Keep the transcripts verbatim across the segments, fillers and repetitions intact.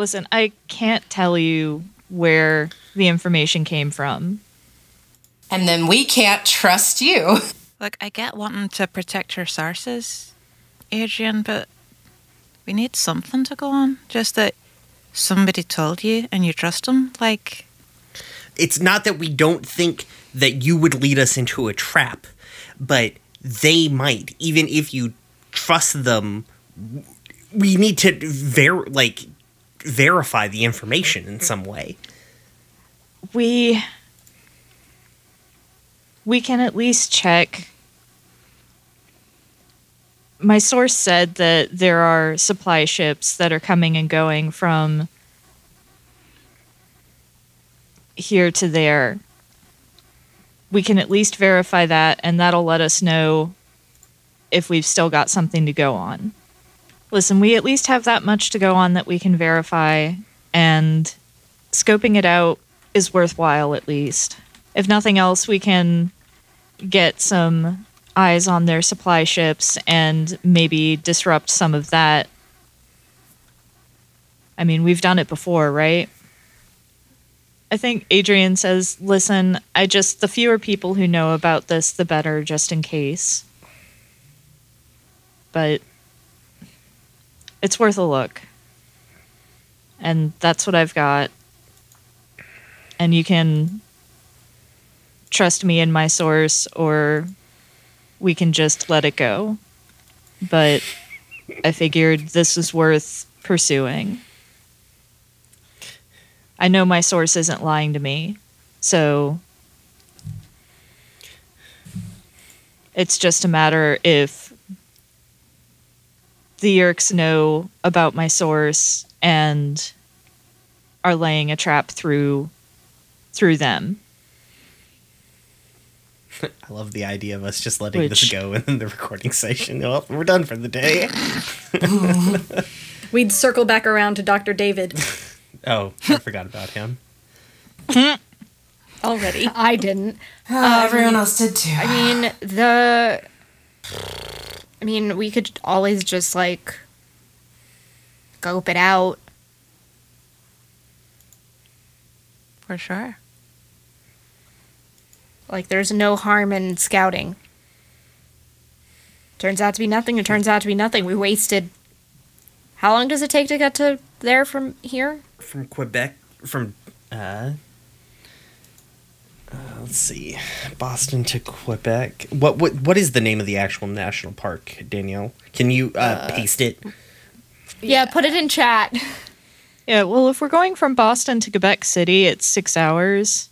Listen, I can't tell you where the information came from. And then we can't trust you. Look, I get wanting to protect her sources, Adrian, but we need something to go on. Just that somebody told you and you trust them, like... It's not that we don't think that you would lead us into a trap, but they might. Even if you trust them, we need to ver- like verify the information in some way. We... We can at least check. My source said that there are supply ships that are coming and going from here to there. We can at least verify that, and that'll let us know if we've still got something to go on. Listen, we at least have that much to go on that we can verify, and scoping it out is worthwhile at least. If nothing else, we can get some eyes on their supply ships and maybe disrupt some of that. I mean, we've done it before, right? I think Adrian says, listen, I just, the fewer people who know about this, the better, just in case. But it's worth a look. And that's what I've got. And you can... trust me and my source, or we can just let it go. But I figured this is worth pursuing. I know my source isn't lying to me, so it's just a matter if the Yeerks know about my source and are laying a trap through through them. I love the idea of us just letting Which, this go in the recording session. Well, we're done for the day. We'd circle back around to Doctor David. Oh, I forgot about him. Already. I didn't. Um, uh, everyone else did too. I mean, the... I mean, we could always just, like, scope it out. For sure. Like, there's no harm in scouting. Turns out to be nothing, it turns out to be nothing. We wasted... How long does it take to get to there from here? From Quebec, from, uh... uh let's see. Boston to Quebec. What what What is the name of the actual national park, Danielle? Can you, uh, uh paste it? Yeah, yeah, put it in chat. Yeah, well, if we're going from Boston to Quebec City, it's six hours...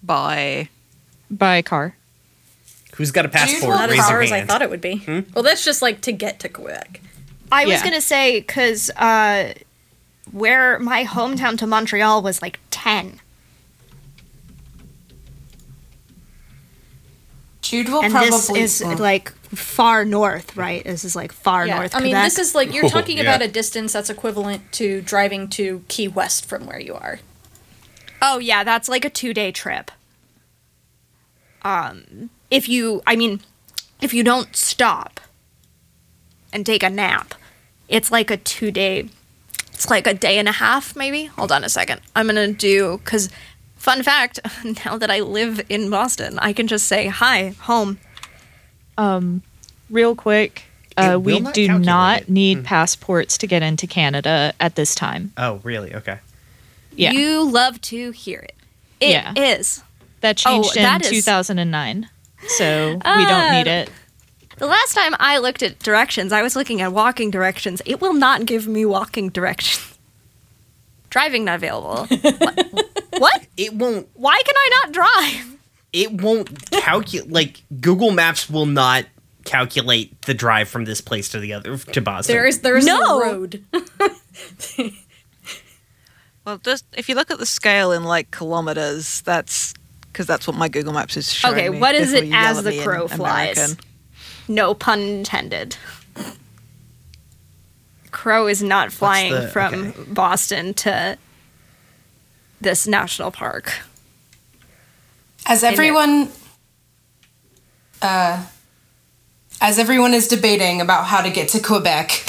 By, by car. Who's got a passport? Not as far as I thought it would be. Hmm? Well, that's just like to get to Quebec. I yeah. was gonna say because uh, where my hometown to Montreal was like ten. Jude will and probably. And this is oh. like far north, right? This is like far yeah. north. I mean, Quebec. This is like you're talking oh, yeah. about a distance that's equivalent to driving to Key West from where you are. Oh, yeah, that's like a two-day trip. Um, if you, I mean, if you don't stop and take a nap, it's like a two-day, it's like a day and a half, maybe? Hold on a second. I'm going to do, because, fun fact, now that I live in Boston, I can just say, hi, home. Um, real quick, uh, we not do calculate. not need hmm. passports to get into Canada at this time. Oh, really? Okay. Yeah. You love to hear it. It yeah. is. That changed oh, that in is. two thousand nine, so uh, we don't need it. The last time I looked at directions, I was looking at walking directions. It will not give me walking directions. Driving not available. what? what? It won't. Why can I not drive? It won't calculate. Like, Google Maps will not calculate the drive from this place to the other, to Boston. There is, there is no road. Well, just if you look at the scale in, like, kilometers, that's... Because that's what my Google Maps is showing Okay, me what is it as the crow flies? American. No pun intended. Crow is not flying the, from okay. Boston to this national park. As everyone... Uh, as everyone is debating about how to get to Quebec,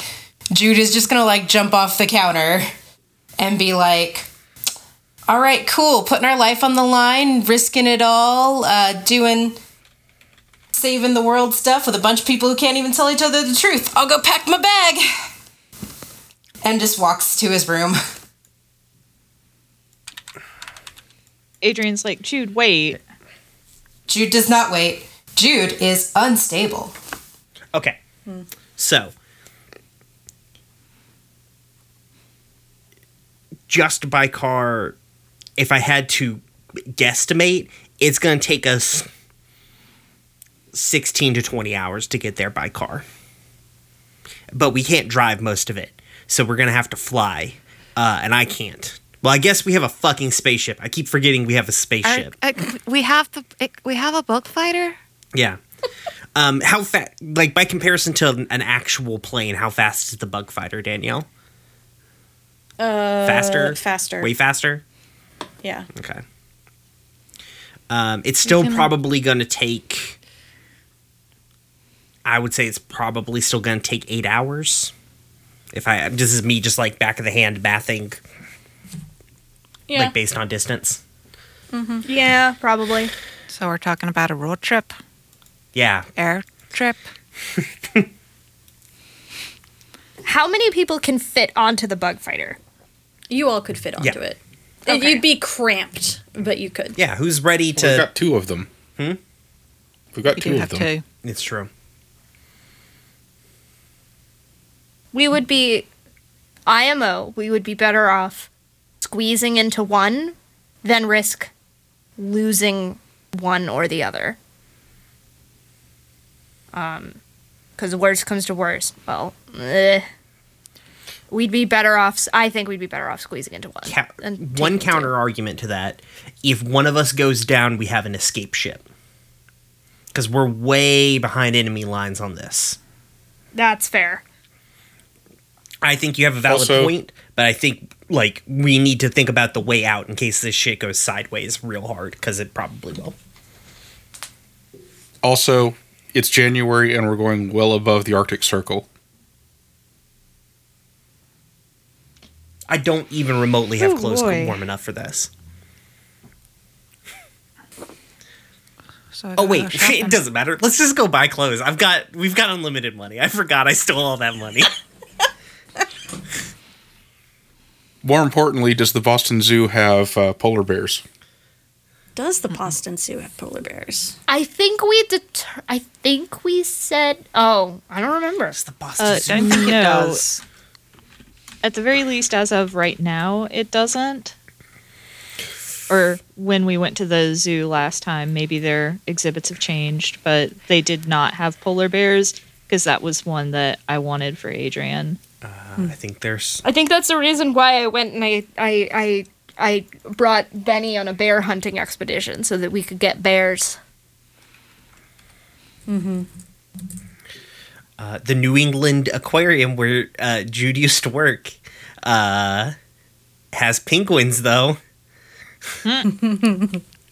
Jude is just going to, like, jump off the counter and be like, all right, cool, putting our life on the line, risking it all, uh, doing, saving the world stuff with a bunch of people who can't even tell each other the truth. I'll go pack my bag. And just walks to his room. Adrian's like, Jude, wait. Jude does not wait. Jude is unstable. Okay. Hmm. So, just by car, if I had to guesstimate, it's going to take us sixteen to twenty hours to get there by car. But we can't drive most of it, so we're going to have to fly, uh, and I can't. Well, I guess we have a fucking spaceship. I keep forgetting we have a spaceship. Our, uh, we have the we have a bug fighter? Yeah. um, how fast, like, by comparison to an actual plane, how fast is the bug fighter, Danielle? Uh, faster? Faster. Way faster? Yeah. Okay. Um, it's still gonna... probably going to take... I would say it's probably still going to take eight hours. If I This is me just, like, back of the hand mathing... Yeah. Like, based on distance. Mm-hmm. Yeah, probably. So we're talking about a road trip? Yeah. Air trip? How many people can fit onto the bug fighter? You all could fit onto yeah. it. Okay. You'd be cramped, but you could. Yeah, who's ready to... Well, we've got two of them. Hmm? We've got we two of them. Two. It's true. We would be... I M O, we would be better off squeezing into one, then risk losing one or the other. Um, because worst comes to worst. Well, eh. We'd be better off. I think we'd be better off squeezing into one. Ca- and one counter argument to that: if one of us goes down, we have an escape ship. Because we're way behind enemy lines on this. That's fair. I think you have a valid also- point, but I think. Like, we need to think about the way out in case this shit goes sideways real hard, because it probably will. Also, it's January, and we're going well above the Arctic Circle. I don't even remotely have oh clothes warm enough for this. So oh, wait, it doesn't matter. Let's just go buy clothes. I've got, we've got unlimited money. I forgot I stole all that money. More importantly, does the Boston Zoo have uh, polar bears? Does the Boston Zoo have polar bears? I think we deter- I think we said. Oh, I don't remember. It's the Boston uh, Zoo. I don't think it does. At the very least, as of right now, it doesn't. Or when we went to the zoo last time, maybe their exhibits have changed, but they did not have polar bears because that was one that I wanted for Adrian. Uh, I think there's. I think that's the reason why I went and I, I, I, I brought Benny on a bear hunting expedition so that we could get bears. Mm-hmm. Uh, the New England Aquarium where uh, Jude used to work uh, has penguins, though. I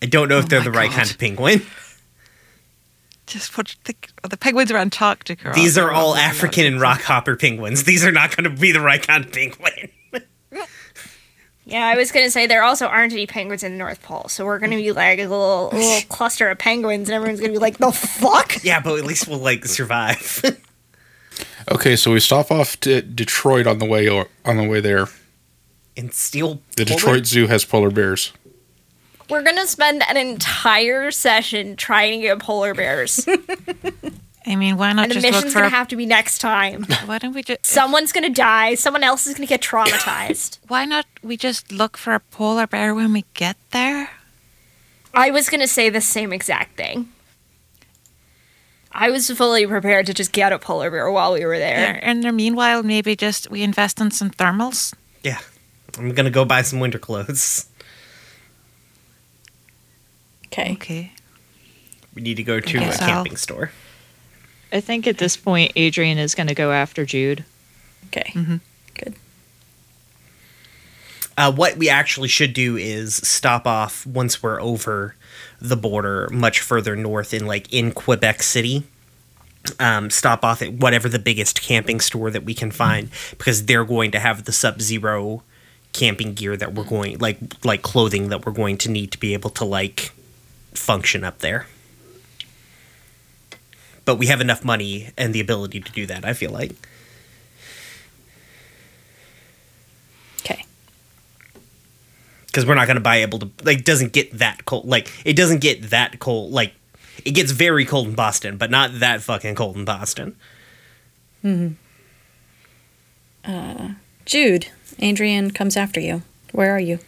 don't know oh if they're the right God. kind of penguin. Just put the, the penguins are Antarctica. These are all African and rockhopper penguins. These are not going to be the right kind of penguin. Yeah, I was going to say there also aren't any penguins in the North Pole, so we're going to be like a little, a little cluster of penguins, and everyone's going to be like, "The fuck!" Yeah, but at least we'll like survive. Okay, so we stop off to Detroit on the way or, on the way there, and steal the polar? Detroit Zoo has polar bears. We're going to spend an entire session trying to get polar bears. I mean, why not and just look for... the mission's going to have to be next time. Why don't we just... Someone's going to die. Someone else is going to get traumatized. Why not we just look for a polar bear when we get there? I was going to say the same exact thing. I was fully prepared to just get a polar bear while we were there. Yeah, and meanwhile, maybe just we invest in some thermals? Yeah. I'm going to go buy some winter clothes. Okay. Okay. We need to go to a camping I'll... store. I think at this point, Adrian is going to go after Jude. Okay. Mm-hmm. Good. Uh, what we actually should do is stop off once we're over the border, much further north, in like in Quebec City, um, stop off at whatever the biggest camping store that we can find, because they're going to have the Sub-Zero camping gear that we're going, like like clothing that we're going to need to be able to like function up there. But we have enough money and the ability to do that, I feel like. Okay. Because we're not going to be able to, like, doesn't get that cold. Like, it doesn't get that cold. Like, it gets very cold in Boston, but not that fucking cold in Boston. Mm-hmm. Uh, Jude, Adrian comes after you. Where are you?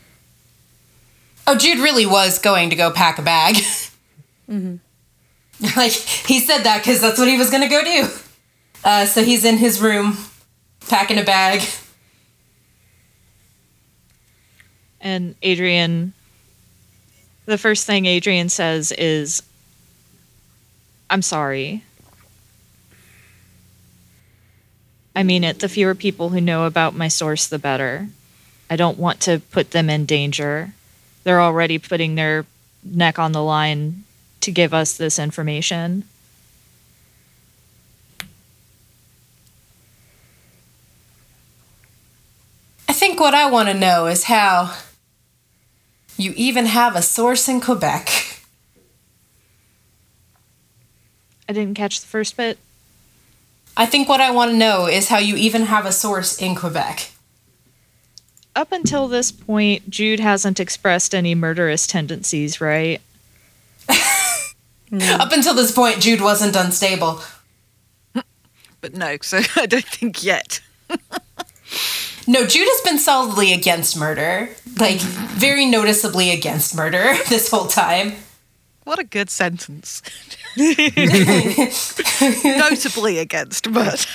Oh, Jude really was going to go pack a bag. Mm-hmm. Like, he said that because that's what he was going to go do. Uh, so he's in his room, packing a bag. And Adrian, the first thing Adrian says is, I'm sorry. I mean it, the fewer people who know about my source, the better. I don't want to put them in danger. They're already putting their neck on the line to give us this information. I think what I want to know is how you even have a source in Quebec. I didn't catch the first bit. I think what I want to know is how you even have a source in Quebec. Up until this point, Jude hasn't expressed any murderous tendencies, right? No. Up until this point, Jude wasn't unstable. But no, so I don't think yet. No, Jude has been solidly against murder. Like, very noticeably against murder this whole time. What a good sentence. Notably against, but...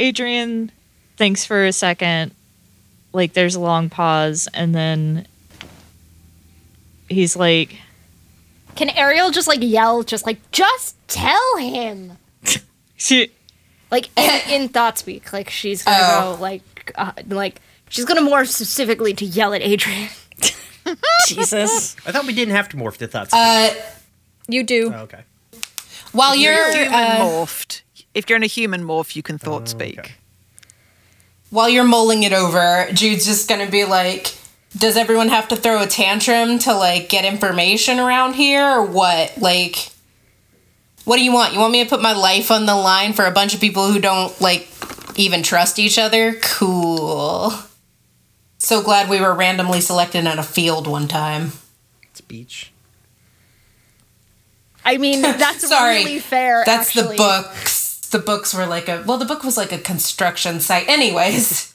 Adrian thinks for a second. Like, there's a long pause, and then... he's like, can Ariel just like yell, just like, just tell him? She, like in, in thought speak, like she's gonna oh. go like, uh, like she's gonna morph specifically to yell at Adrian. Jesus, I thought we didn't have to morph to thought speak. Uh, you do. Oh, okay. While you're, you're human uh, morphed, if you're in a human morph, you can thought oh, speak. Okay. While you're mulling it over, Jude's just gonna be like, does everyone have to throw a tantrum to, like, get information around here, or what? Like, what do you want? You want me to put my life on the line for a bunch of people who don't, like, even trust each other? Cool. So glad we were randomly selected on a field one time. It's a beach. I mean, that's Sorry, really fair, that's actually. The books. The books were like a... Well, the book was like a construction site. Anyways...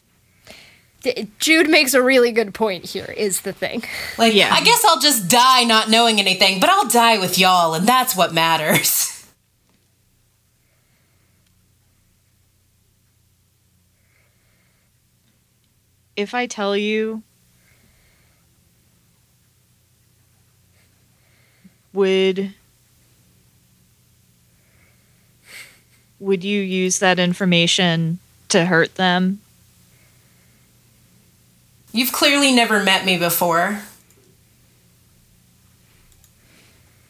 Jude makes a really good point here, is the thing. Like, yeah. I guess I'll just die not knowing anything, but I'll die with y'all, and that's what matters. If I tell you, would would you use that information to hurt them? You've clearly never met me before.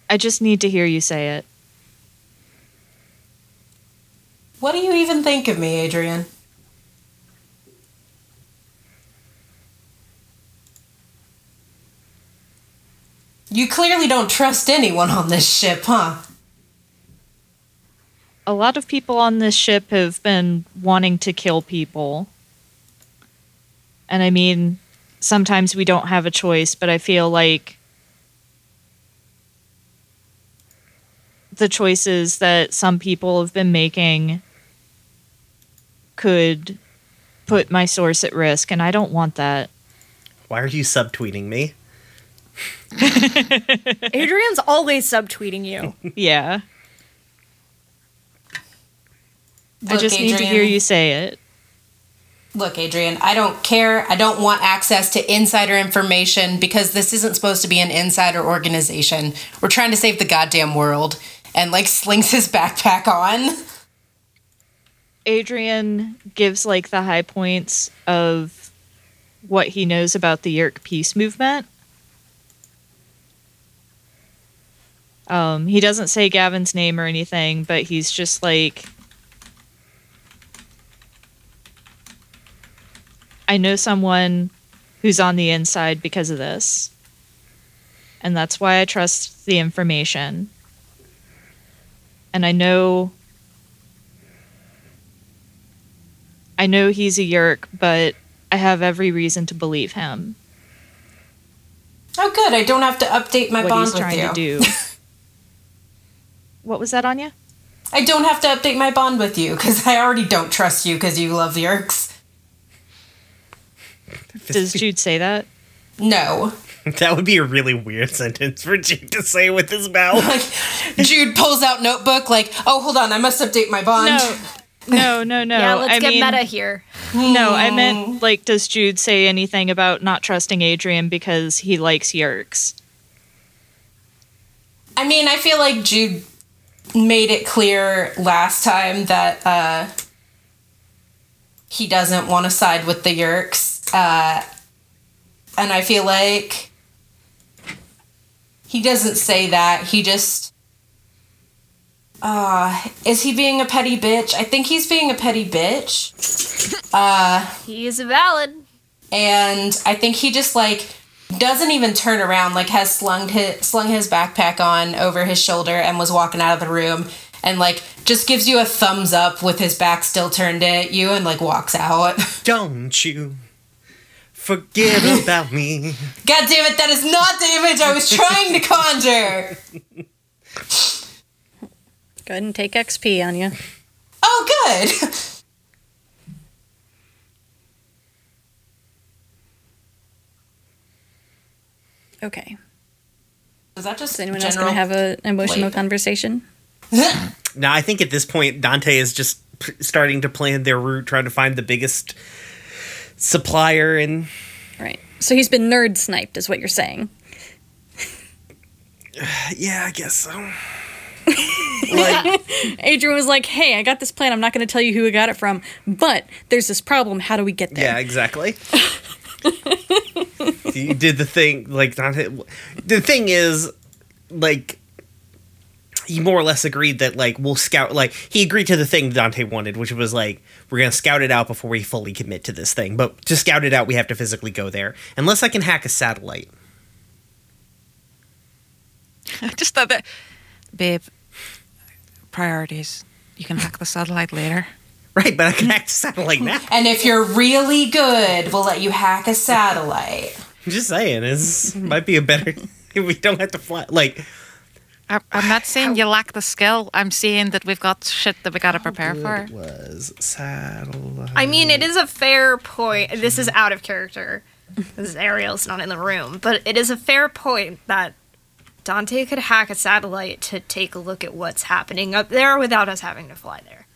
I just need to hear you say it. What do you even think of me, Adrian? You clearly don't trust anyone on this ship, huh? A lot of people on this ship have been wanting to kill people. And I mean, sometimes we don't have a choice, but I feel like the choices that some people have been making could put my source at risk, and I don't want that. Why are you subtweeting me? Adrian's always subtweeting you. Yeah. Look, I just Adrian. need to hear you say it. Look, Adrian, I don't care. I don't want access to insider information because this isn't supposed to be an insider organization. We're trying to save the goddamn world. And, like, slings his backpack on. Adrian gives, like, the high points of what he knows about the Yeerk peace movement. Um, he doesn't say Gavin's name or anything, but he's just like, I know someone who's on the inside because of this. And that's why I trust the information. And I know... I know he's a Yeerk, but I have every reason to believe him. Oh, good. I don't have to update my what bond with you. What he's trying to do. What was that, Anya? I don't have to update my bond with you, because I already don't trust you because you love Yeerks. Does Jude say that? No. That would be a really weird sentence for Jude to say with his mouth. Like, Jude pulls out notebook like, oh, hold on, I must update my bond. No, no, no. no. Yeah, let's I get mean, meta here. No, I meant, like, does Jude say anything about not trusting Adrian because he likes Yeerks? I mean, I feel like Jude made it clear last time that uh, he doesn't want to side with the Yeerks. Uh, and I feel like... He doesn't say that. He just... Uh, is he being a petty bitch? I think he's being a petty bitch. Uh, he is valid. And I think he just, like, doesn't even turn around. Like, has slung his, slung his backpack on over his shoulder and was walking out of the room. And, like, just gives you a thumbs up with his back still turned at you and, like, walks out. Don't you... forget about me. God damn it, that is not the image I was trying to conjure. Go ahead and take X P, Anya. Oh, good. Okay. Is that just is anyone else going to have an emotional wait. conversation? No, I think at this point, Dante is just p- starting to plan their route, trying to find the biggest... supplier and... Right. So he's been nerd sniped is what you're saying. Yeah, I guess so. Like, Adrian was like, hey, I got this plan. I'm not going to tell you who I got it from, but there's this problem. How do we get there? Yeah, exactly. You did the thing, like, not... The thing is, like... He more or less agreed that, like, we'll scout, like, he agreed to the thing Dante wanted, which was, like, we're going to scout it out before we fully commit to this thing. But to scout it out, we have to physically go there. Unless I can hack a satellite. I just thought that, babe, priorities. You can hack the satellite later. Right, but I can hack the satellite now. And if you're really good, we'll let you hack a satellite. I'm just saying, it might be a better, we don't have to fly, like... I'm not saying you lack the skill. I'm saying that we've got shit that we got to prepare for. It was satellite. I mean, it is a fair point. This is out of character. This is Ariel's not in the room. But it is a fair point that Dante could hack a satellite to take a look at what's happening up there without us having to fly there.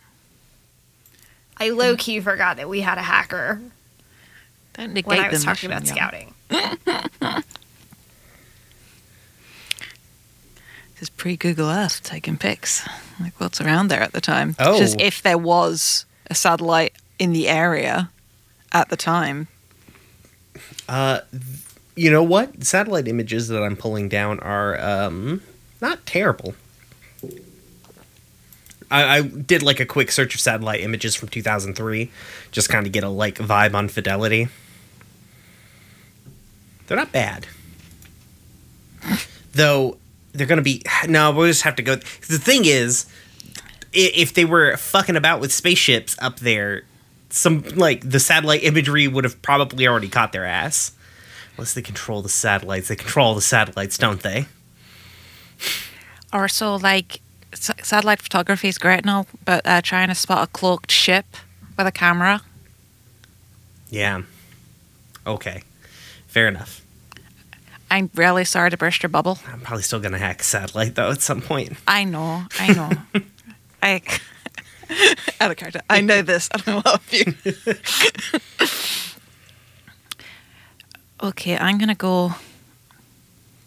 I low-key forgot that we had a hacker when I was talking about scouting. Just pre-Google Earth taking pics. Like, what's around there at the time? Oh. Just if there was a satellite in the area at the time. Uh, you know what? The satellite images that I'm pulling down are um, not terrible. I, I did, like, a quick search of satellite images from two thousand three. Just kind of get a, like, vibe on fidelity. They're not bad. Though... They're going to be... No, we'll just have to go... The thing is, if they were fucking about with spaceships up there, some, like, the satellite imagery would have probably already caught their ass. Unless they control the satellites. They control the satellites, don't they? Also, like, satellite photography is great and all, but uh, trying to spot a cloaked ship with a camera. Yeah. Okay. Fair enough. I'm really sorry to burst your bubble. I'm probably still going to hack a satellite, though, at some point. I know. I know. I, out of character. I know this. I don't love you. Okay, I'm going to go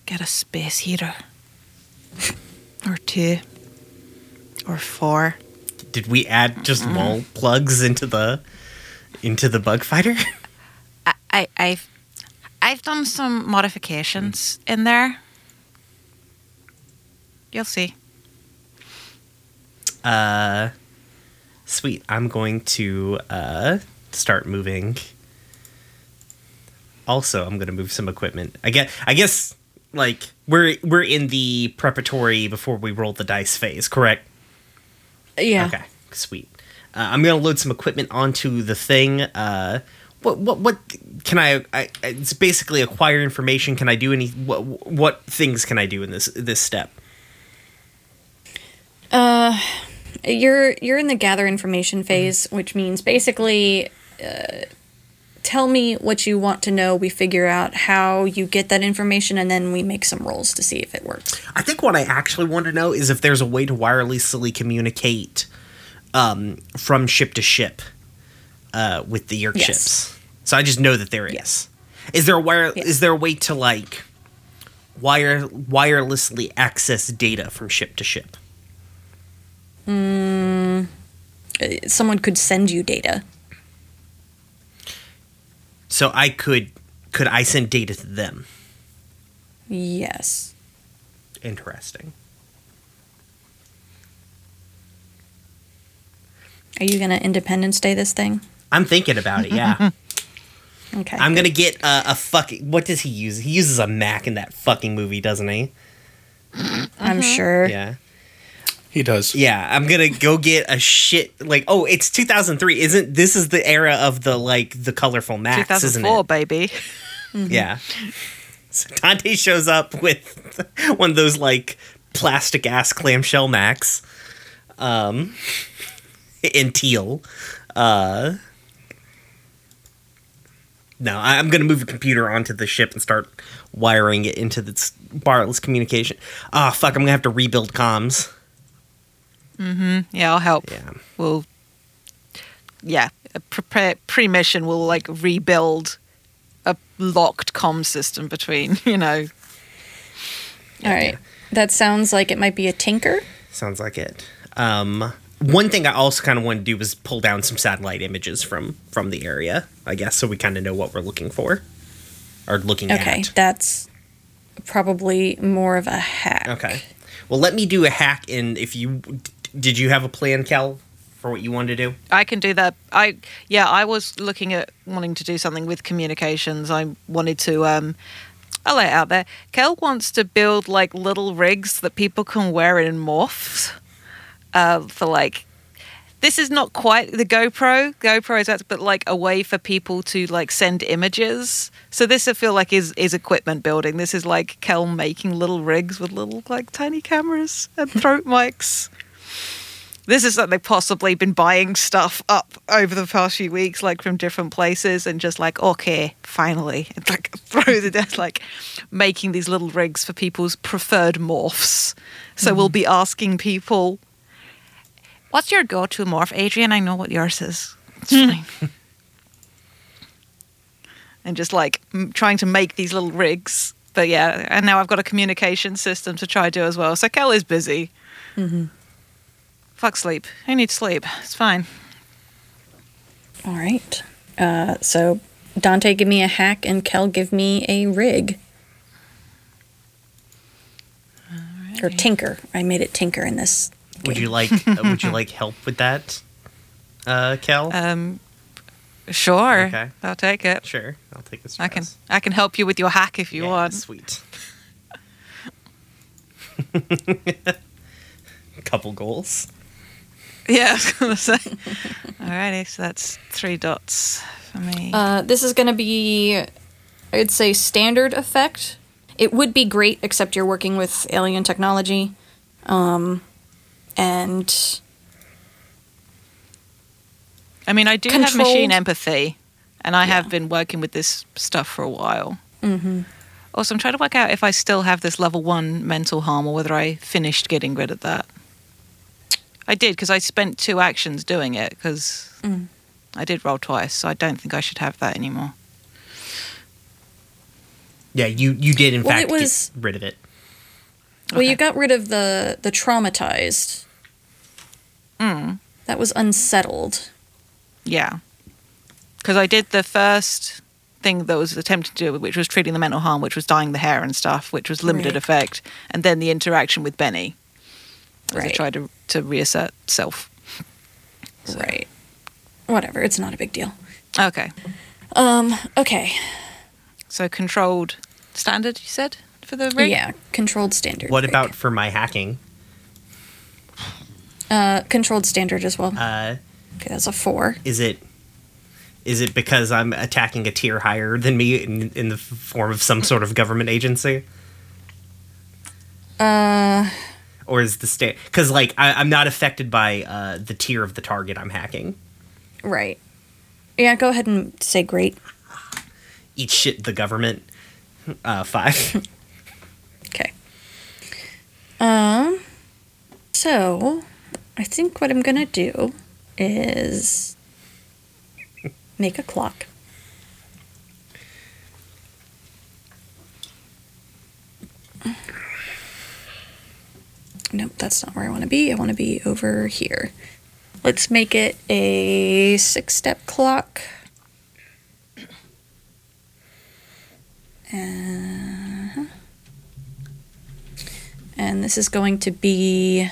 get a space heater. Or two. Or four. Did we add just mm-hmm. wall plugs into the into the bug fighter? I, I, I've... I've done some modifications in there. You'll see. Uh, sweet. I'm going to uh, start moving. Also, I'm going to move some equipment. I guess, I guess like, we're we're in the preparatory before we roll the dice phase, correct? Yeah. Okay, sweet. Uh, I'm going to load some equipment onto the thing. Uh, what what what can I, I? It's basically acquire information. Can I do any? What what things can I do in this this step? Uh, you're you're in the gather information phase, which means basically, uh, tell me what you want to know. We figure out how you get that information, and then we make some rolls to see if it works. I think what I actually want to know is if there's a way to wirelessly communicate. Um, from ship to ship uh, with the Yeerk yes. ships. So I just know that there is. Yes. Is there a wire? Yes. Is there a way to like wire wirelessly access data from ship to ship? Mm, someone could send you data. So I could could I send data to them? Yes. Interesting. Are you going to Independence Day this thing? I'm thinking about it, yeah. Okay. I'm going to get uh, a fucking... What does he use? He uses a Mac in that fucking movie, doesn't he? I'm sure. Yeah. He does. Yeah, I'm going to go get a shit... Like, oh, it's two thousand three. Isn't... This is the era of the, like, the colorful Macs, isn't it? two thousand four, baby. Mm-hmm. Yeah. So Dante shows up with one of those, like, plastic-ass clamshell Macs. Um... in teal. Uh, no, I'm going to move a computer onto the ship and start wiring it into this wireless communication. Ah, oh, fuck, I'm going to have to rebuild comms. Mm-hmm. Yeah, I'll help. Yeah. We'll, yeah, prepare, pre-mission, we'll, like, rebuild a locked comm system between, you know. All right. Yeah. That sounds like it might be a tinker. Sounds like it. Um... One thing I also kind of wanted to do was pull down some satellite images from, from the area, I guess, so we kind of know what we're looking for or looking okay, at. Okay, that's probably more of a hack. Okay. Well, let me do a hack. And if you did, you have a plan, Kel, for what you wanted to do? I can do that. I yeah, I was looking at wanting to do something with communications. I wanted to. Um, I'll lay it out there. Kel wants to build like little rigs that people can wear in morphs. Uh, for like, this is not quite the GoPro. GoPro is, but like a way for people to like send images. So this I feel like is is equipment building. This is like Kel making little rigs with little like tiny cameras and throat mics. This is something they've possibly been buying stuff up over the past few weeks, like from different places, and just like, okay, finally, and like throw the desk, like making these little rigs for people's preferred morphs. So mm-hmm. we'll be asking people. What's your go-to morph, Adrian? I know what yours is. It's fine. And just like m- trying to make these little rigs. But yeah, and now I've got a communication system to try to do as well. So Kel is busy. Mm-hmm. Fuck sleep. Who needs sleep? It's fine. All right. Uh, so Dante, give me a hack, and Kel, give me a rig. Alrighty. Or tinker. I made it tinker in this. Okay. Would you like uh, Would you like help with that, uh, Kel? Um, sure. Okay, I'll take it. Sure, I'll take this. I can I can help you with your hack if you yeah, want. Sweet. Couple goals. Yeah, I was gonna say. Alrighty, so that's three dots for me. Uh, this is gonna be, I'd say, standard effect. It would be great, except you're working with alien technology. Um. And I mean, I do controlled. have machine empathy, and I yeah. have been working with this stuff for a while. Mm-hmm. Also, I'm trying to work out if I still have this level one mental harm or whether I finished getting rid of that. I did, because I spent two actions doing it, because mm. I did roll twice, so I don't think I should have that anymore. Yeah, you, you did, in well, fact, was- get rid of it. Well, okay. You got rid of the, the traumatized. Mm. That was unsettled. Yeah. Because I did the first thing that was attempted to do, which was treating the mental harm, which was dyeing the hair and stuff, which was limited right. effect, and then the interaction with Benny as right. they tried to, to reassert self. So. Right. Whatever, it's not a big deal. Okay. Um, okay. So controlled standard, you said, for the rig? Yeah, controlled standard. What rig. About for my hacking? Uh, controlled standard as well. Uh, okay, that's a four. Is it is it because I'm attacking a tier higher than me in, in the form of some sort of government agency? Uh... Or is the state... Because, like, I, I'm not affected by uh, the tier of the target I'm hacking. Right. Yeah, go ahead and say great. Eat shit, the government. Uh, five. Okay. Um, so, I think what I'm going to do is make a clock. Nope, that's not where I want to be. I want to be over here. Let's make it a six-step clock. Uh-huh. And this is going to be...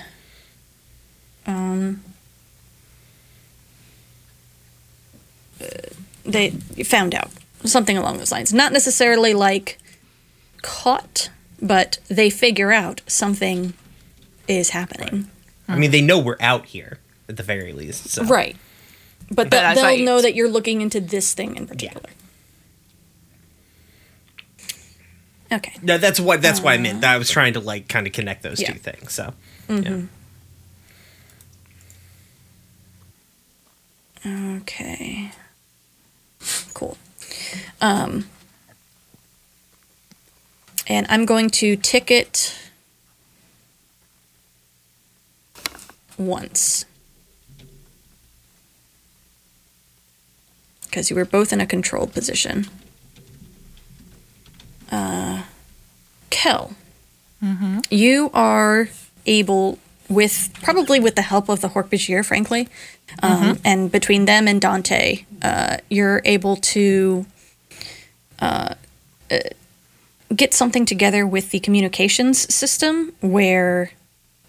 Um, they found out. Something along those lines. Not necessarily, like, caught, but they figure out something is happening. Right. I mean, they know we're out here at the very least. So. Right. But, the, but they'll know that you're looking into this thing in particular. Yeah. Okay. No, that's what that's uh, why I meant. I was trying to like kind of connect those yeah. two things. So. Mm-hmm. Yeah. Okay. Cool. Um and I'm going to tick it once. Because you were both in a controlled position. Uh, Kel, mm-hmm. you are able, with probably with the help of the Hork-Bajir, frankly, um, mm-hmm. and between them and Dante, uh, you're able to uh, uh, get something together with the communications system where...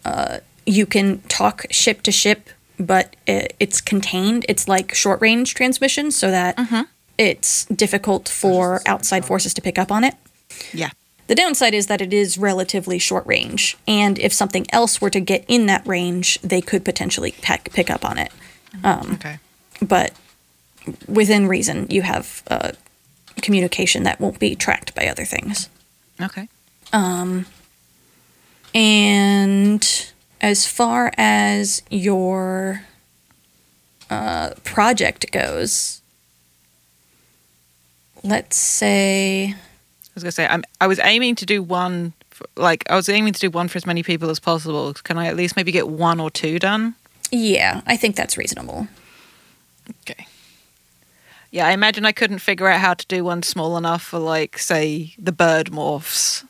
Uh, you can talk ship to ship, but it, it's contained. It's like short-range transmission so that uh-huh. it's difficult for outside forces to pick up on it. Yeah. The downside is that it is relatively short-range, and if something else were to get in that range, they could potentially pack, pick up on it. Um, okay. But within reason, you have uh, communication that won't be tracked by other things. Okay. Um. And... As far as your uh, project goes, let's say... I was going to say, I'm, I was aiming to do one, for, like, I was aiming to do one for as many people as possible. Can I at least maybe get one or two done? Yeah, I think that's reasonable. Okay. Yeah, I imagine I couldn't figure out how to do one small enough for, like, say, the bird morphs,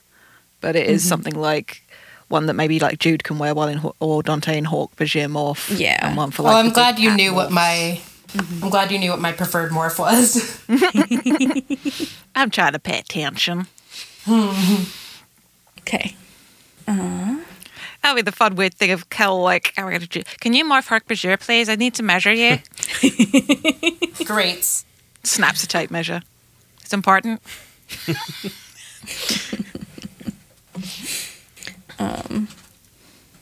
but it is mm-hmm. something like... One that maybe like Jude can wear while in Ho- or Dante and Hork-Bajir morph. Yeah. And one for like. Well, I'm glad you knew morph. what my. Mm-hmm. I'm glad you knew what my preferred morph was. I'm trying to pay attention. Okay. Uh-huh. That'll be the fun weird thing of Kel like. Oh, I do- can you morph Hork-Bajir, please? I need to measure you. Great. Snaps a tape measure. It's important. Um,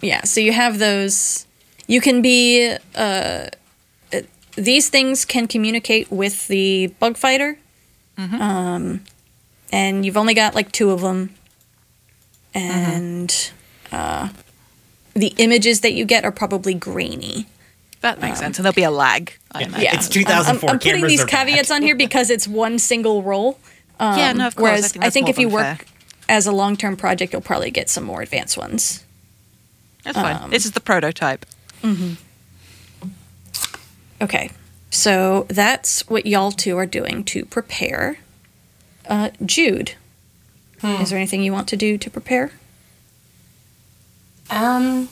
yeah, so you have those, you can be, uh, uh these things can communicate with the bug fighter, mm-hmm. um, and you've only got like two of them, and, mm-hmm. uh, the images that you get are probably grainy. That makes um, sense, and there'll be a lag. I yeah. yeah. It's two thousand four. I'm, I'm, I'm putting these caveats on here because it's one single roll. Um, yeah, no, of course. Whereas I think, I think if you fair. work... As a long-term project, you'll probably get some more advanced ones. That's um, fine. This is the prototype. Mm-hmm. Okay. So that's what y'all two are doing to prepare. Uh, Jude, hmm. is there anything you want to do to prepare? Um,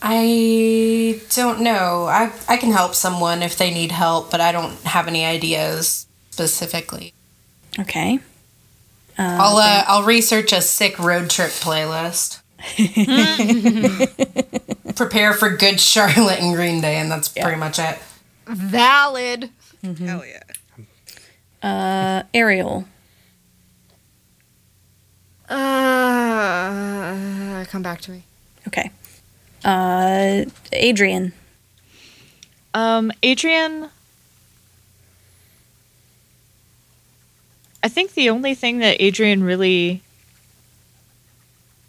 I don't know. I I can help someone if they need help, but I don't have any ideas specifically. Okay. Um, I'll uh, I'll research a sick road trip playlist. Prepare for Good Charlotte and Green Day, and that's yeah. pretty much it. Valid. Mm-hmm. Hell yeah. Uh, Ariel. Uh, come back to me. Okay. Uh, Adrian. Um, Adrian. I think the only thing that Adrian really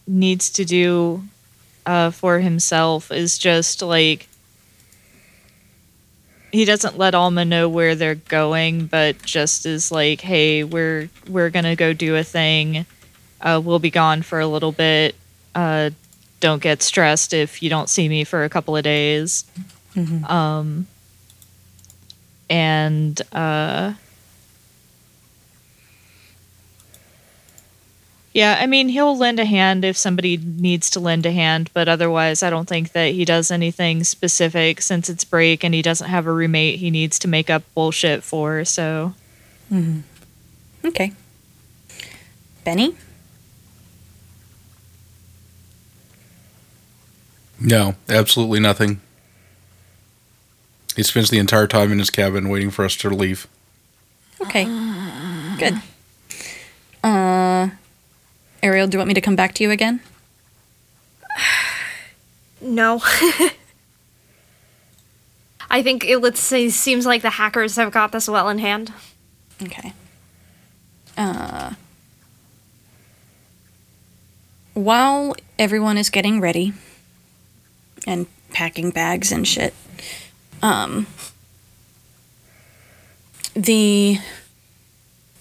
needs to do uh, for himself is just, like, he doesn't let Alma know where they're going, but just is like, hey, we're we're gonna go do a thing. Uh, we'll be gone for a little bit. Uh, don't get stressed if you don't see me for a couple of days. Mm-hmm. Um, and... Uh, Yeah, I mean, he'll lend a hand if somebody needs to lend a hand, but otherwise I don't think that he does anything specific since it's break and he doesn't have a roommate he needs to make up bullshit for, so... Mm-hmm. Okay. Benny? No, absolutely nothing. He spends the entire time in his cabin waiting for us to leave. Okay. Good. Uh... Ariel, do you want me to come back to you again? No. I think it let's say, seems like the hackers have got this well in hand. Okay. Uh, while everyone is getting ready and packing bags and shit, um, the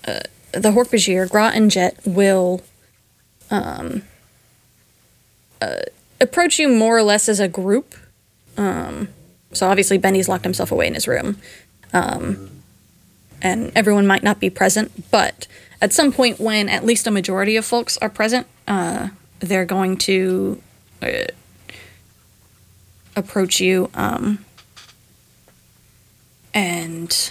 uh, the Hork-Bajir, Grat and Jet will. Um, uh, approach you more or less as a group. Um, so obviously Benny's locked himself away in his room. Um, and everyone might not be present, but at some point when at least a majority of folks are present, uh, they're going to uh, approach you, um, and,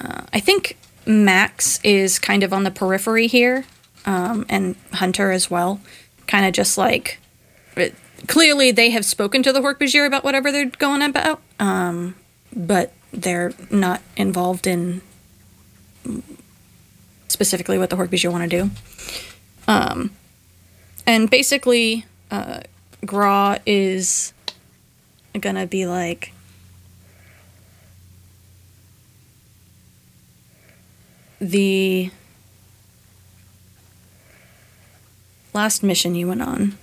uh, I think Max is kind of on the periphery here. Um, and Hunter as well, kind of just like, it, clearly they have spoken to the Hork-Bajir about whatever they're going about, um, but they're not involved in specifically what the Hork-Bajir want to do. Um, and basically, uh, Gra is gonna be like, the... last mission you went on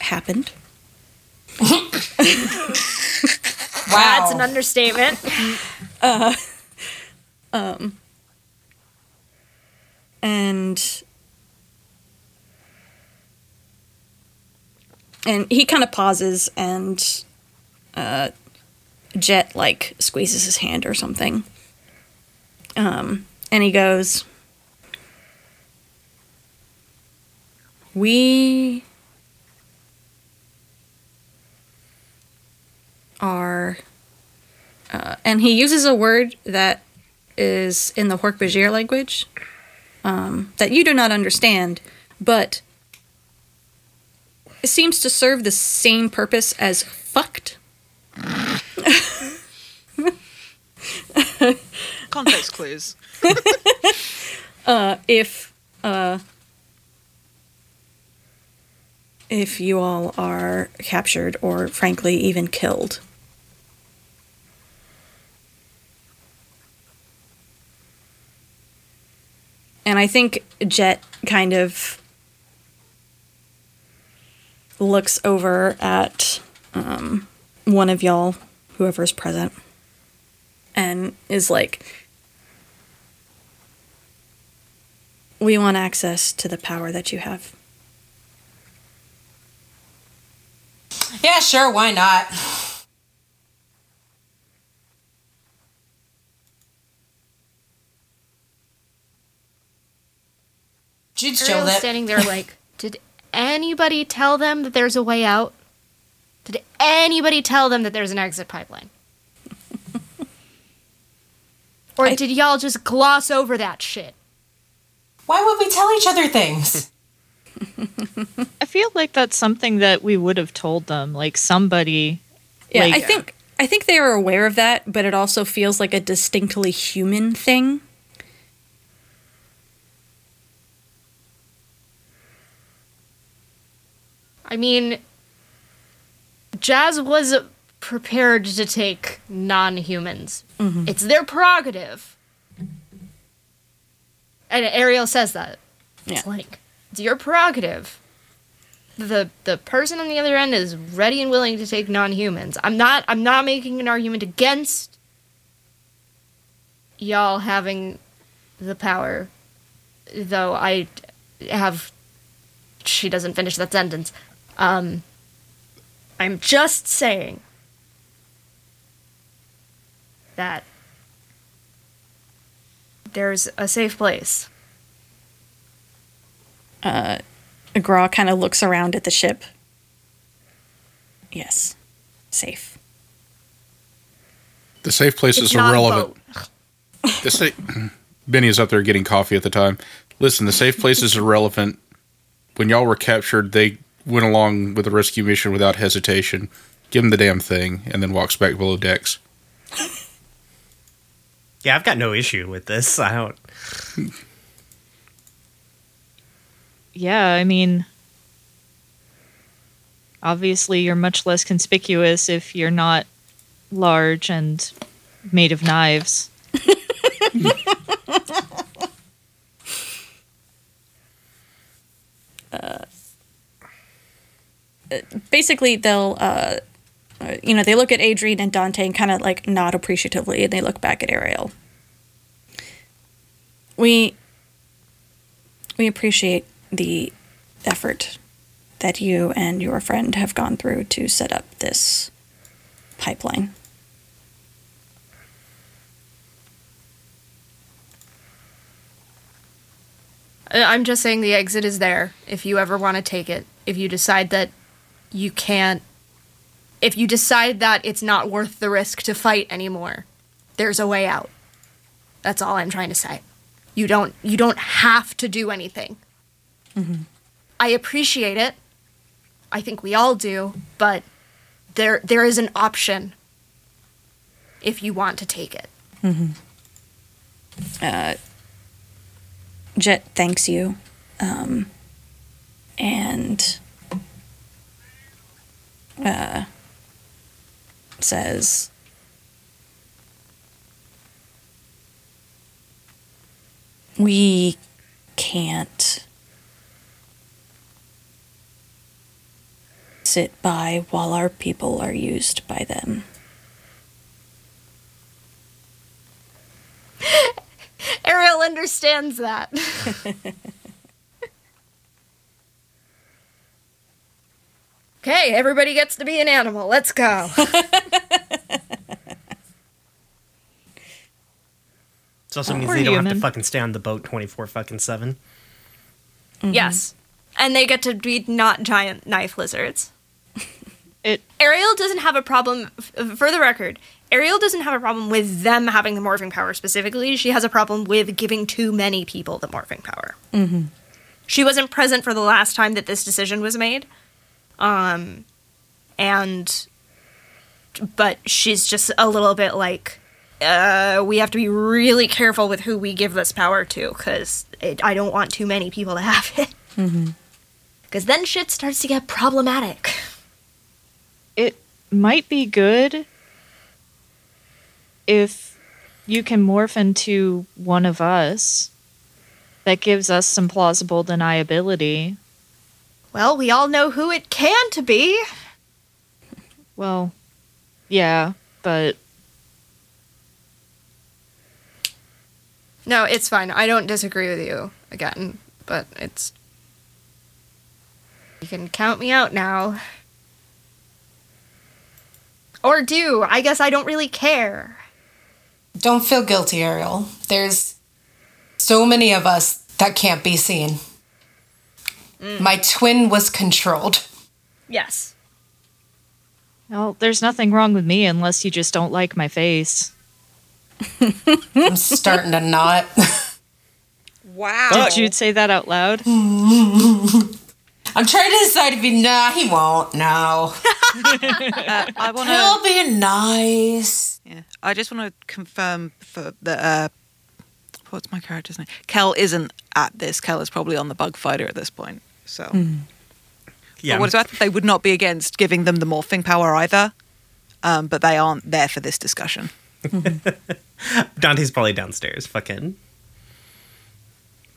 happened. Wow, that's an understatement. Uh, um, and and he kind of pauses, and uh, Jet like squeezes his hand or something. Um, and he goes. We are, uh, and he uses a word that is in the Hork-Bajir language um, that you do not understand, but it seems to serve the same purpose as fucked. Context clues. uh, if, uh, If you all are captured or, frankly, even killed. And I think Jet kind of looks over at um, one of y'all, whoever's present, and is like, we want access to the power that you have. Yeah, sure, why not? Jude's chilled it. Standing there like, did anybody tell them that there's a way out? Did anybody tell them that there's an exit pipeline? Or I... did y'all just gloss over that shit? Why would we tell each other things? I feel like that's something that we would have told them. Like somebody... Yeah, like, I think I think they are aware of that, but it also feels like a distinctly human thing. I mean, Jazz was prepared to take non-humans. Mm-hmm. It's their prerogative. And Ariel says that. Yeah. It's like, it's your prerogative. The the person on the other end is ready and willing to take non-humans. I'm not I'm not making an argument against y'all having the power, though I have she doesn't finish that sentence. Um, I'm just saying that there's a safe place. Uh, Agra kind of looks around at the ship. Yes, safe. The safe place it's is irrelevant. The sa- Benny is up there getting coffee at the time. Listen, the safe place is irrelevant. When y'all were captured, they went along with the rescue mission without hesitation. Give them the damn thing, and then walks back below decks. Yeah, I've got no issue with this. I don't... Yeah, I mean, obviously you're much less conspicuous if you're not large and made of knives. uh, basically, they'll, uh, you know, they look at Adrian and Dante and kind of like nod appreciatively, and they look back at Ariel. We, we appreciate the effort that you and your friend have gone through to set up this pipeline. I'm just saying the exit is there if you ever want to take it. If you decide that you can't, if you decide that it's not worth the risk to fight anymore, there's a way out. That's all I'm trying to say. You don't, you don't have to do anything. Mm-hmm. I appreciate it. I think we all do, but there there is an option if you want to take it. Mm-hmm. Uh, Jet thanks you, um, and uh, says, we can't sit by while our people are used by them. Ariel understands that. Okay, everybody gets to be an animal. Let's go. This also means they don't human. have to fucking stay on the boat twenty-four fucking seven. Mm-hmm. Yes. And they get to be not giant knife lizards. It, Ariel doesn't have a problem, for the record, Ariel doesn't have a problem with them having the morphing power specifically. She has a problem with giving too many people the morphing power. Mm-hmm. She wasn't present for the last time that this decision was made. Um, and, but she's just a little bit like, uh, we have to be really careful with who we give this power to, because I don't want too many people to have it. Mm-hmm. Because then shit starts to get problematic. It might be good if you can morph into one of us. That gives us some plausible deniability. Well, we all know who it can't be. Well, yeah, but... No, it's fine. I don't disagree with you again, but it's... You can count me out now. Or do. I guess I don't really care. Don't feel guilty, Ariel. There's so many of us that can't be seen. Mm. My twin was controlled. Yes. Well, there's nothing wrong with me unless you just don't like my face. I'm starting to not. Wow. Did Jude say that out loud? I'm trying to decide if he... Nah, he won't. No. uh, I want to... He'll be nice. Yeah. I just want to confirm for the... Uh, what's my character's name? Kel isn't at this. Kel is probably on the bug fighter at this point. So... Mm. Yeah. But what about that? They would not be against giving them the morphing power either, um, but they aren't there for this discussion. Mm-hmm. Dante's probably downstairs, fucking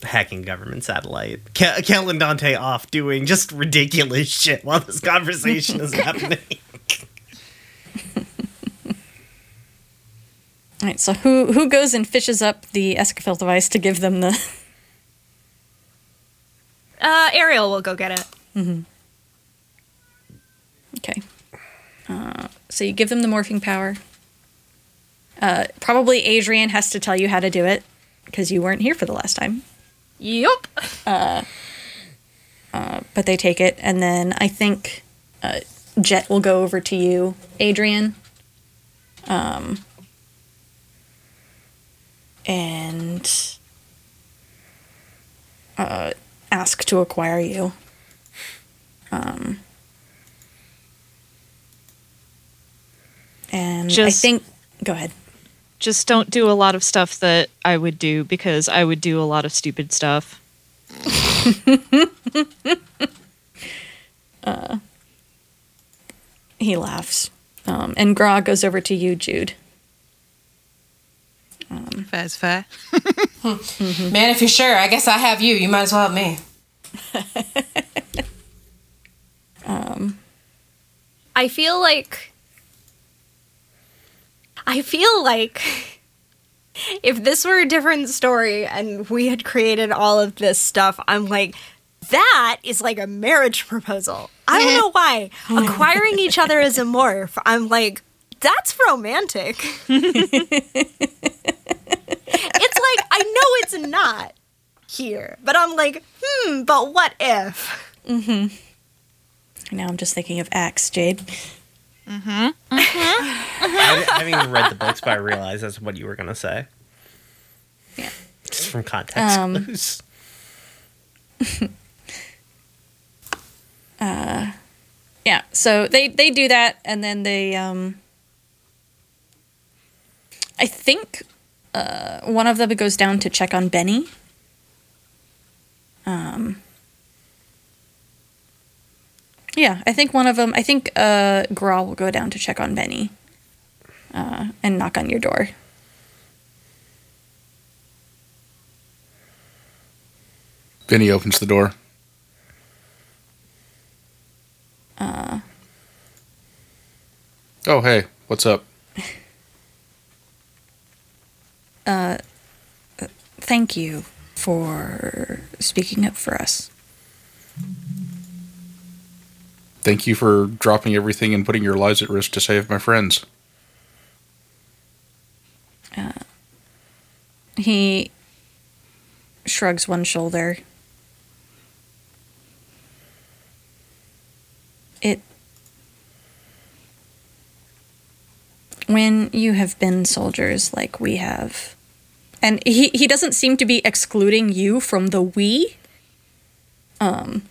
hacking government satellite. Kel, Kel and Dante off doing just ridiculous shit while this conversation is happening. All right, so who who goes and fishes up the Escafil device to give them the? Uh, Ariel will go get it. Mm-hmm. Okay. Uh, so you give them the morphing power. Uh, probably Adrian has to tell you how to do it, because you weren't here for the last time. Yup. Uh, uh, but they take it, and then I think uh, Jet will go over to you, Adrian. Um, and uh, ask to acquire you. Um... And just, I think... Go ahead. Just don't do a lot of stuff that I would do, because I would do a lot of stupid stuff. uh, he laughs. Um, and Gra goes over to you, Jude. Um, Fair's fair. mm-hmm. Man, if you're sure, I guess I have you. You might as well have me. um, I feel like... I feel like if this were a different story and we had created all of this stuff, I'm like, that is like a marriage proposal. I don't know why. Acquiring each other as a morph, I'm like, that's romantic. It's like, I know it's not here, but I'm like, hmm, but what if? Mm-hmm. Now I'm just thinking of Axe, Jade. Mm-hmm. Mm-hmm. I haven't even read the books, but I realized that's what you were going to say. Yeah. Just from context um, clues. uh, yeah, so they, they do that, and then they... Um, I think uh, one of them goes down to check on Benny. Um... Yeah, I think one of them, I think uh, Gra will go down to check on Benny uh, and knock on your door. Benny opens the door. Uh, oh, hey, what's up? uh, thank you for speaking up for us. Thank you for dropping everything and putting your lives at risk to save my friends. Uh, he shrugs one shoulder. It... When you have been soldiers like we have... And he, he doesn't seem to be excluding you from the we. Um...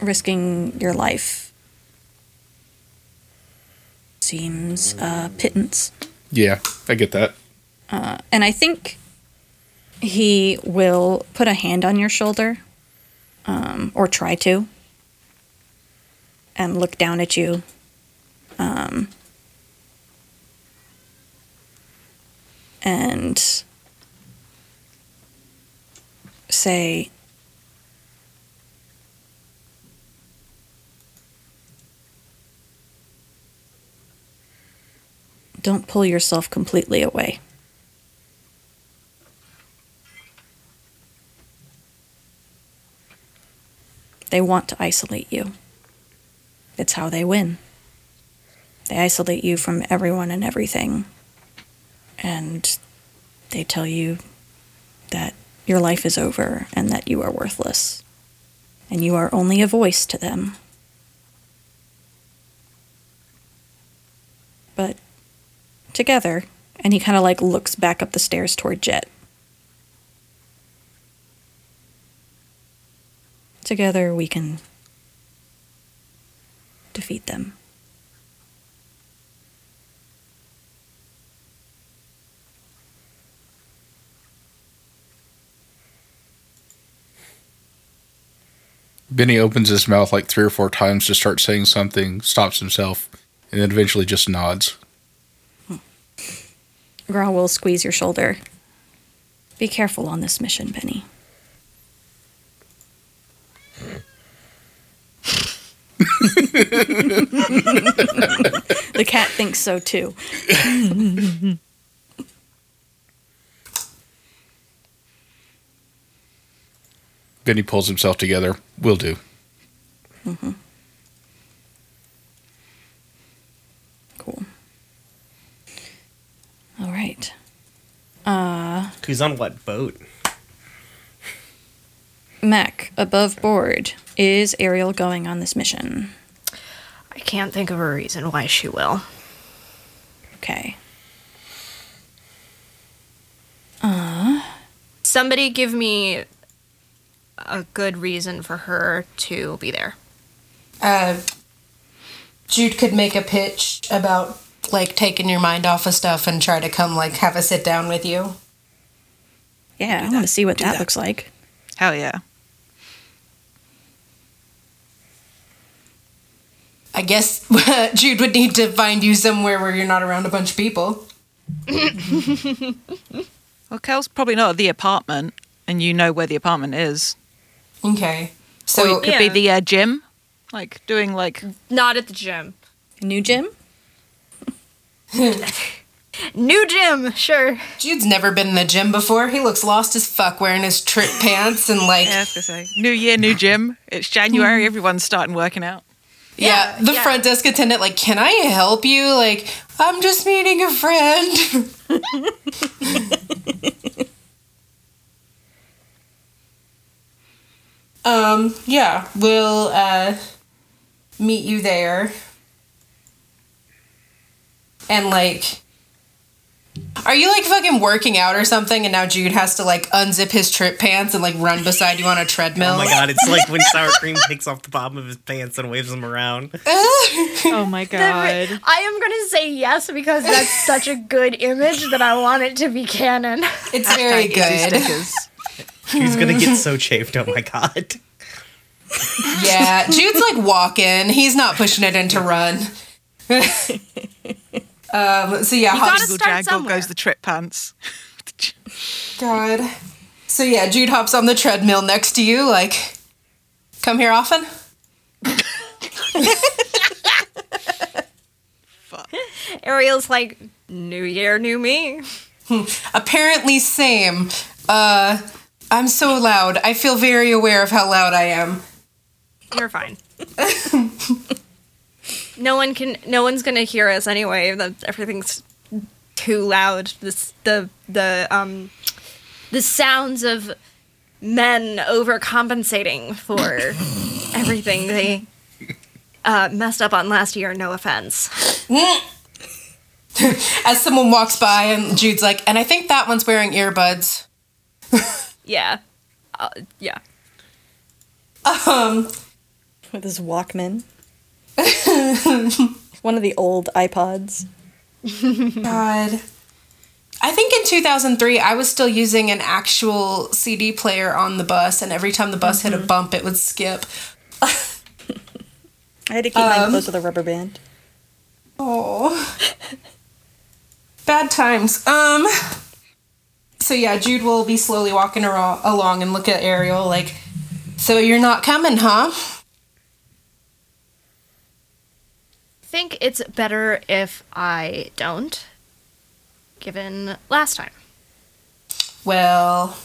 Risking your life seems uh, pittance. Yeah, I get that. Uh, and I think he will put a hand on your shoulder, um, or try to, and look down at you. Um, and say... Don't pull yourself completely away. They want to isolate you. It's how they win. They isolate you from everyone and everything. And they tell you that your life is over and that you are worthless, and you are only a voice to them. But together, and he kind of like looks back up the stairs toward Jet. Together we can defeat them. Benny opens his mouth like three or four times to start saying something, stops himself, and then eventually just nods. Hmm. Gra will squeeze your shoulder. Be careful on this mission, Benny. The cat thinks so too. Benny pulls himself together. Will do. Mm-hmm. Cool. All right. Uh, Who's on what boat? Mac, above board, is Ariel going on this mission? I can't think of a reason why she will. Okay. Uh, Somebody give me a good reason for her to be there. Uh, Jude could make a pitch about, like, taking your mind off of stuff and try to come, like, have a sit down with you. Yeah, I want to see what that, that looks like. Hell yeah. I guess Jude would need to find you somewhere where you're not around a bunch of people. Well, Kel's probably not at the apartment, and you know where the apartment is. Okay. So or it could yeah. be the uh, gym, like doing like... Not at the gym. New gym? New gym, sure. Jude's never been in the gym before. He looks lost as fuck wearing his trip pants and like... Yeah, I was gonna say. New year, new gym. It's January, everyone's starting working out. Yeah, yeah the yeah. front desk attendant, like, can I help you? Like, I'm just meeting a friend. Um, yeah, we'll, uh, meet you there. And, like, are you, like, fucking working out or something? And now Jude has to, like, unzip his trip pants and, like, run beside you on a treadmill. Oh, my God, it's like when sour cream takes off the bottom of his pants and waves them around. Oh, my God. Re- I am going to say yes because that's such a good image that I want it to be canon. It's very good. He's gonna get so chafed, oh my god. Yeah, Jude's like walking. He's not pushing it in to run. um, so yeah, Hop Jangle Jangle goes the trip pants. God. So yeah, Jude hops on the treadmill next to you, like, come here often? Fuck. Ariel's like, new year, new me. Apparently same. Uh... I'm so loud. I feel very aware of how loud I am. You're fine. No one can. No one's gonna hear us anyway. The, everything's too loud. This the the um the sounds of men overcompensating for everything they uh, messed up on last year. No offense. As someone walks by and Jude's like, and I think that one's wearing earbuds. Yeah. Uh, yeah. Um, with his Walkman. One of the old iPods. God. I think in two thousand three, I was still using an actual C D player on the bus, and every time the bus mm-hmm. hit a bump, it would skip. I had to keep um, mine close to the rubber band. Oh. Bad times. Um... So yeah, Jude will be slowly walking ar- along and look at Ariel like, so you're not coming, huh? I think it's better if I don't, given last time. Well,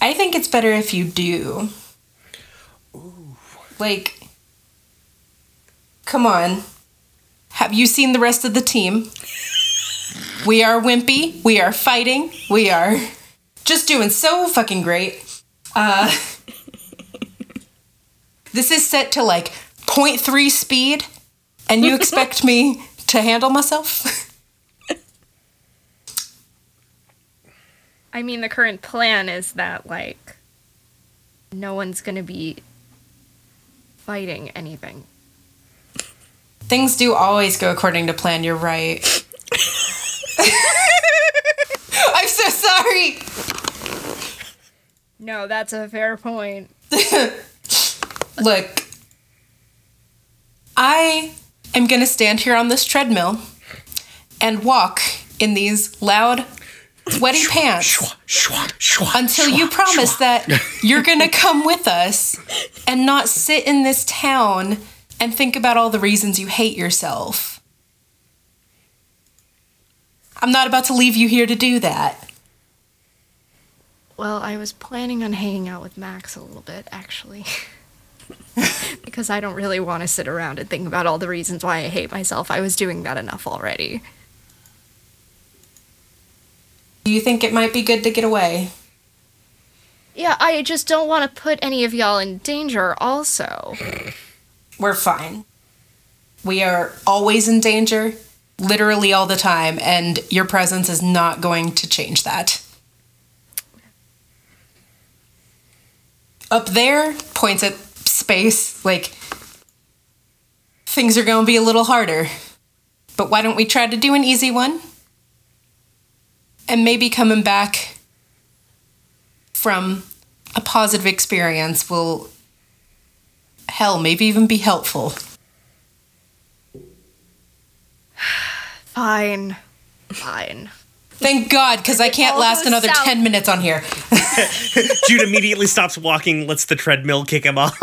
I think it's better if you do. Ooh. Like, come on. Have you seen the rest of the team? We are wimpy. We are fighting. We are... just doing so fucking great. Uh, this is set to like zero point three speed, and you expect me to handle myself? I mean, the current plan is that, like, no one's going to be fighting anything. Things do always go according to plan, you're right. I'm so sorry! No, that's a fair point. Look, I am going to stand here on this treadmill and walk in these loud, sweaty pants until you promise that you're going to come with us and not sit in this town and think about all the reasons you hate yourself. I'm not about to leave you here to do that. Well, I was planning on hanging out with Max a little bit, actually. Because I don't really want to sit around and think about all the reasons why I hate myself. I was doing that enough already. Do you think it might be good to get away? Yeah, I just don't want to put any of y'all in danger also. We're fine. We are always in danger, literally all the time, and your presence is not going to change that. Up there, points at space, like, things are going to be a little harder. But why don't we try to do an easy one? And maybe coming back from a positive experience will... hell, maybe even be helpful. Fine. Fine. Thank God, because I can't last another south. ten minutes on here. Jude immediately stops walking, lets the treadmill kick him off.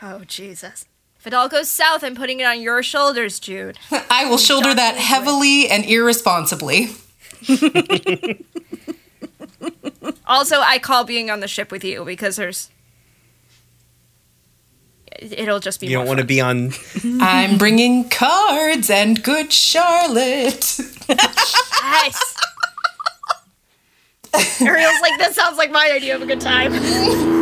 Oh, Jesus. If it all goes south, I'm putting it on your shoulders, Jude. I will shoulder that heavily and irresponsibly. Also, I call being on the ship with you because there's... It'll just be... You don't want to be on... I'm bringing cards and good Charlotte. Nice. Ariel's like, that sounds like my idea of a good time.